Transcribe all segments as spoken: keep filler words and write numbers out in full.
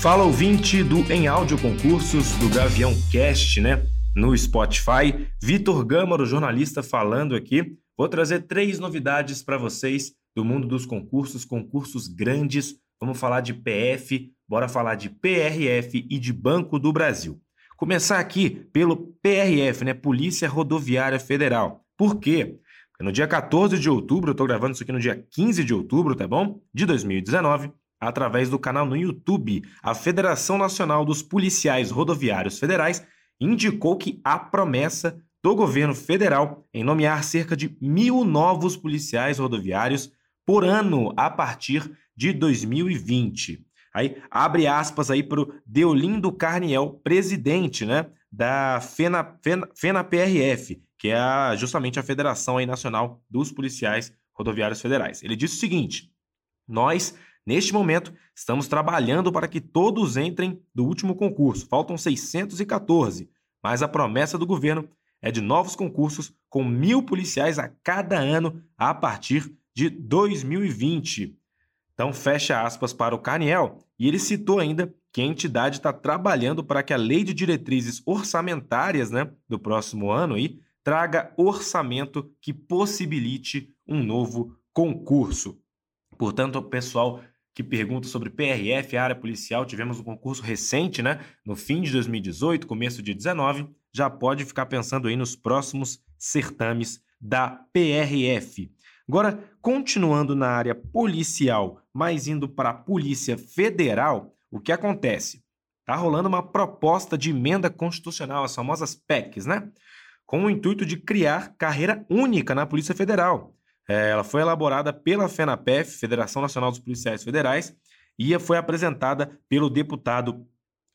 Fala, ouvinte do Em Áudio Concursos, do Gavião Cast, né? No Spotify. Vitor Gammaro, jornalista, falando aqui. Vou trazer três novidades para vocês do mundo dos concursos, concursos grandes. Vamos falar de P F, bora falar de P R F e de Banco do Brasil. Começar aqui pelo P R F, né? Polícia Rodoviária Federal. Por quê? Porque no dia quatorze de outubro, eu estou gravando isso aqui no dia quinze de outubro, tá bom? De dois mil e dezenove, através do canal no YouTube, a Federação Nacional dos Policiais Rodoviários Federais indicou que a promessa do governo federal em nomear cerca de mil novos policiais rodoviários por ano a partir de dois mil e vinte. Aí abre aspas aí para o Deolindo Carniel, presidente, né, da Fena, Fena, FENAPEF, que é a, justamente a Federação aí Nacional dos Policiais Rodoviários Federais. Ele disse o seguinte: nós, neste momento, estamos trabalhando para que todos entrem do último concurso. Faltam seiscentos e quatorze, mas a promessa do governo é de novos concursos com mil policiais a cada ano a partir de dois mil e vinte. Então, fecha aspas para o Carniel. E ele citou ainda que a entidade está trabalhando para que a Lei de Diretrizes Orçamentárias, né, do próximo ano aí, traga orçamento que possibilite um novo concurso. Portanto, o pessoal que pergunta sobre P R F, área policial, tivemos um concurso recente, né, no fim de dois mil e dezoito, começo de dezenove, já pode ficar pensando aí nos próximos certames da P R F. Agora, continuando na área policial, mas indo para a Polícia Federal, o que acontece? Está rolando uma proposta de emenda constitucional, as famosas P E Cs, né? Com o intuito de criar carreira única na Polícia Federal. É, ela foi elaborada pela FENAPEF, Federação Nacional dos Policiais Federais, e foi apresentada pelo deputado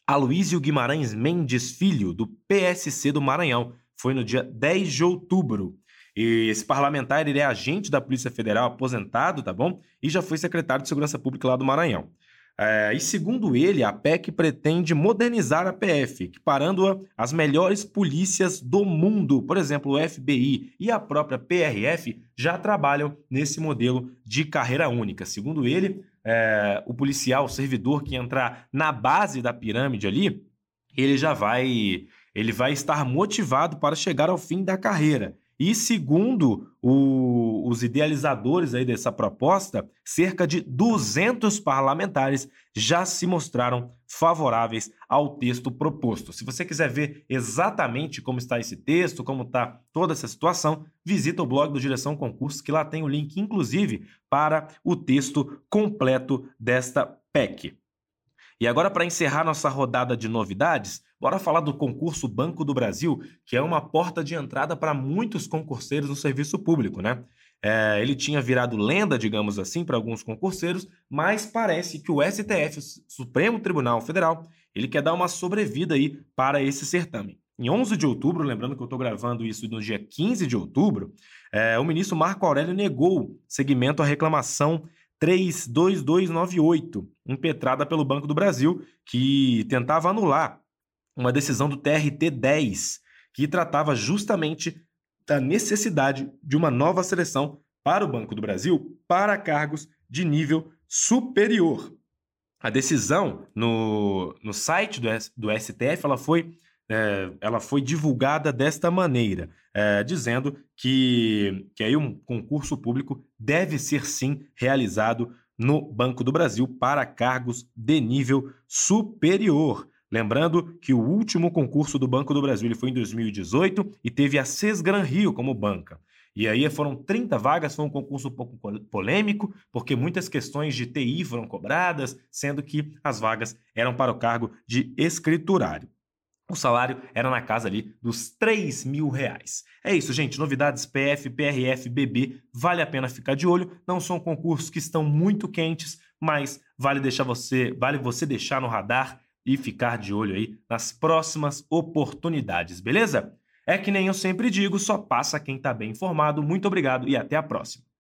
Aloísio Guimarães Mendes Filho, do P S C do Maranhão. Foi no dia dez de outubro. E esse parlamentar, ele é agente da Polícia Federal, aposentado, tá bom? E já foi secretário de Segurança Pública lá do Maranhão. É, e segundo ele, a P E C pretende modernizar a P F, equiparando-a às melhores polícias do mundo. Por exemplo, o F B I e a própria P R F já trabalham nesse modelo de carreira única. Segundo ele, é, o policial, o servidor que entrar na base da pirâmide ali, ele já vai, ele vai estar motivado para chegar ao fim da carreira. E segundo o, os idealizadores aí dessa proposta, cerca de duzentos parlamentares já se mostraram favoráveis ao texto proposto. Se você quiser ver exatamente como está esse texto, como está toda essa situação, visita o blog do Direção Concursos, que lá tem o link, inclusive, para o texto completo desta P E C. E agora, para encerrar nossa rodada de novidades, bora falar do concurso Banco do Brasil, que é uma porta de entrada para muitos concurseiros no serviço público, né? É, ele tinha virado lenda, digamos assim, para alguns concurseiros, mas parece que o S T F, o Supremo Tribunal Federal, ele quer dar uma sobrevida aí para esse certame. Em onze de outubro, lembrando que eu estou gravando isso no dia quinze de outubro, é, o ministro Marco Aurélio negou seguimento à reclamação três dois dois nove oito, impetrada pelo Banco do Brasil, que tentava anular uma decisão do T R T dez, que tratava justamente da necessidade de uma nova seleção para o Banco do Brasil para cargos de nível superior. A decisão no, no site do, do S T F, ela foi, é, ela foi divulgada desta maneira, é, dizendo que, que aí um concurso público deve ser sim realizado no Banco do Brasil para cargos de nível superior. Lembrando que o último concurso do Banco do Brasil ele foi em dois mil e dezoito e teve a Cesgranrio como banca. E aí foram trinta vagas, foi um concurso um pouco polêmico, porque muitas questões de T I foram cobradas, sendo que as vagas eram para o cargo de escriturário. O salário era na casa ali dos três mil reais. É isso, gente. Novidades P F, P R F, B B, vale a pena ficar de olho. Não são concursos que estão muito quentes, mas vale deixar você, vale você deixar no radar e ficar de olho aí nas próximas oportunidades, beleza? É que nem eu sempre digo, só passa quem tá bem informado. Muito obrigado e até a próxima.